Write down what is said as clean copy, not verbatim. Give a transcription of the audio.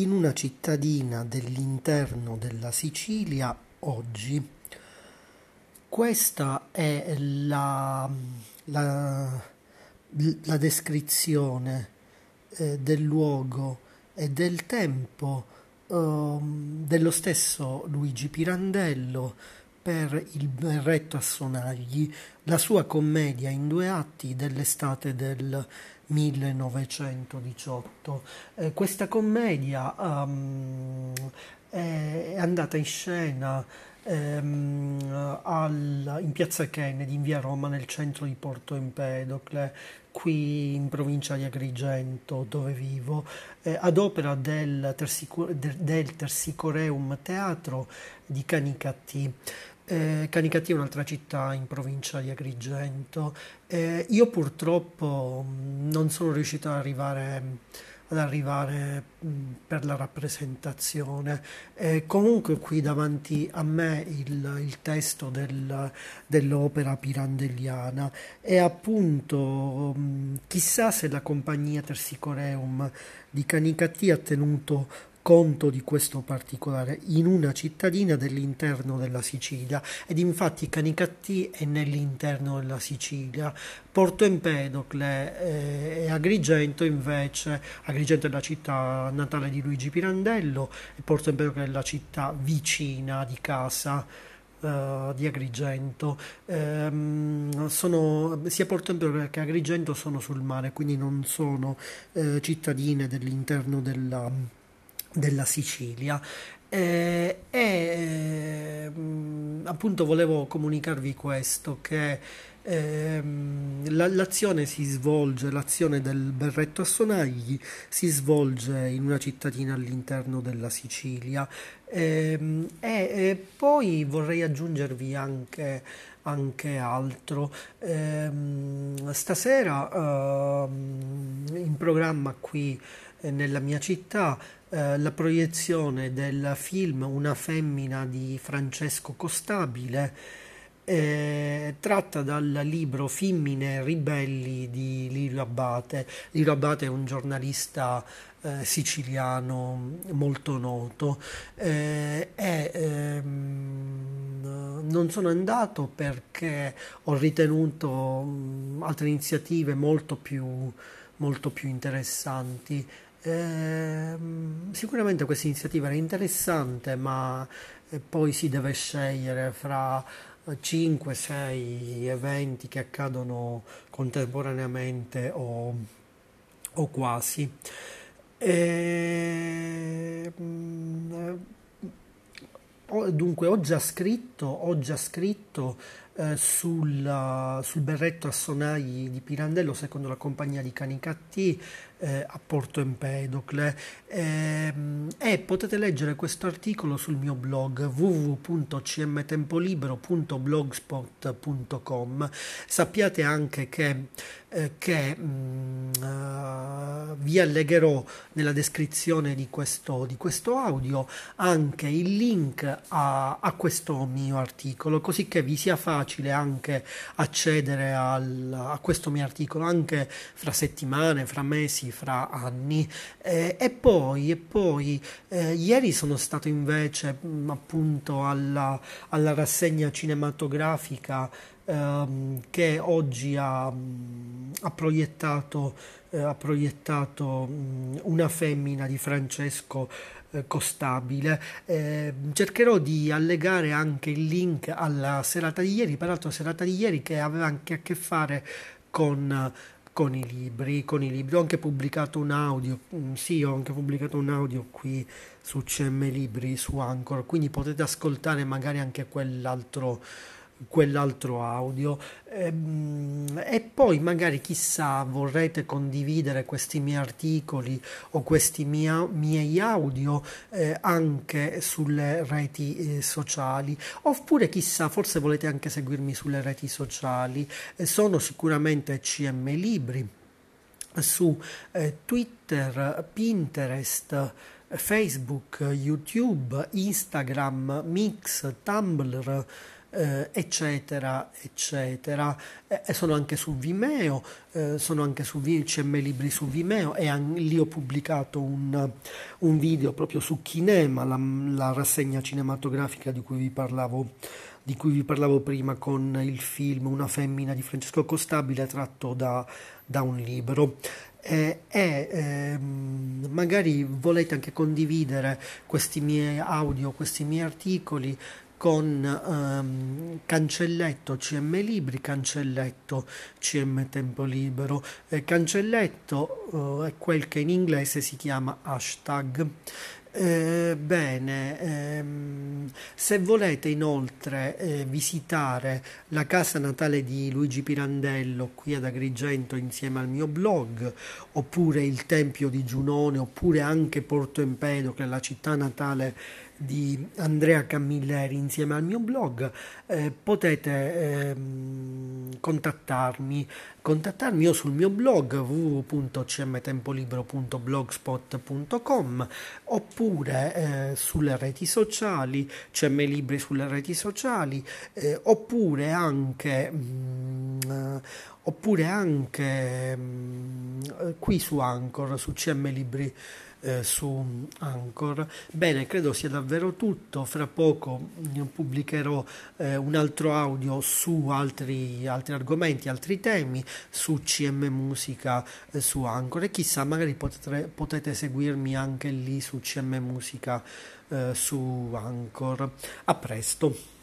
in una cittadina dell'interno della Sicilia oggi. Questa è la descrizione del luogo e del tempo dello stesso Luigi Pirandello per il Berretto a Sonagli, la sua commedia in 2 atti dell'estate del 1918. Questa commedia è andata in scena in piazza Kennedy, in via Roma, nel centro di Porto Empedocle, qui in provincia di Agrigento, dove vivo, ad opera del Tersicoreum Teatro di Canicattì. Canicattì è un'altra città in provincia di Agrigento. Io purtroppo non sono riuscito ad arrivare per la rappresentazione. Comunque qui davanti a me il testo dell'opera pirandelliana, e appunto chissà se la compagnia Tersicoreum di Canicattì ha tenuto conto di questo particolare, in una cittadina dell'interno della Sicilia, ed infatti Canicattì è nell'interno della Sicilia. Porto Empedocle e Agrigento invece, Agrigento è la città natale di Luigi Pirandello e Porto Empedocle è la città vicina di casa di Agrigento. Sia Porto Empedocle che Agrigento sono sul mare, quindi non sono cittadine dell'interno della Sicilia. Appunto volevo comunicarvi questo, che l'azione del Berretto a Sonagli si svolge in una cittadina all'interno della Sicilia. Poi vorrei aggiungervi anche altro. Stasera in programma qui nella mia città la proiezione del film Una femmina di Francesco Costabile, tratta dal libro Femmine ribelli di Lirio Abate. Lirio Abate è un giornalista siciliano molto noto. Non sono andato perché ho ritenuto altre iniziative molto più interessanti. Sicuramente questa iniziativa era interessante, ma poi si deve scegliere fra 5-6 eventi che accadono contemporaneamente o quasi. Dunque ho già scritto sul Berretto a Sonagli di Pirandello secondo la compagnia di Canicattì a Porto Empedocle, e potete leggere questo articolo sul mio blog www.cmtempolibero.blogspot.com. Sappiate anche che vi allegherò nella descrizione di questo audio anche il link a questo mio articolo, così che vi sia facile anche accedere a questo mio articolo anche fra settimane, fra mesi, fra anni. E poi ieri sono stato invece appunto alla rassegna cinematografica che oggi ha proiettato Una femmina di Francesco Costabile. Cercherò di allegare anche il link alla serata di ieri, peraltro serata di ieri che aveva anche a che fare con i libri. Ho anche pubblicato un audio, qui su CM Libri, su Anchor, quindi potete ascoltare magari anche quell'altro audio. E poi magari chissà vorrete condividere questi miei articoli o questi miei audio anche sulle reti sociali, oppure chissà forse volete anche seguirmi sulle reti sociali. Sono sicuramente CM Libri su Twitter, Pinterest, Facebook, YouTube, Instagram, Mix, Tumblr, eccetera, eccetera. Sono anche su Vimeo, sono anche su CM Libri su Vimeo, e lì ho pubblicato un video proprio su Kinema, la rassegna cinematografica di cui vi parlavo prima, con il film Una femmina di Francesco Costabile tratto da un libro. Magari volete anche condividere questi miei audio, questi miei articoli con cancelletto CM Libri, cancelletto CM Tempo Libero. Cancelletto è quel che in inglese si chiama hashtag. Bene, se volete inoltre visitare la casa natale di Luigi Pirandello qui ad Agrigento insieme al mio blog, oppure il Tempio di Giunone, oppure anche Porto Empedocle, la città natale di Andrea Camilleri insieme al mio blog, potete contattarmi o sul mio blog www.cmtempolibero.blogspot.com, oppure sulle reti sociali, CM Libri sulle reti sociali, oppure anche qui su Anchor, su CM Libri su Anchor. Bene, credo sia davvero tutto. Fra poco pubblicherò un altro audio su altri argomenti, altri temi, su CM Musica su Anchor, e chissà, magari potete seguirmi anche lì su CM Musica su Anchor. A presto.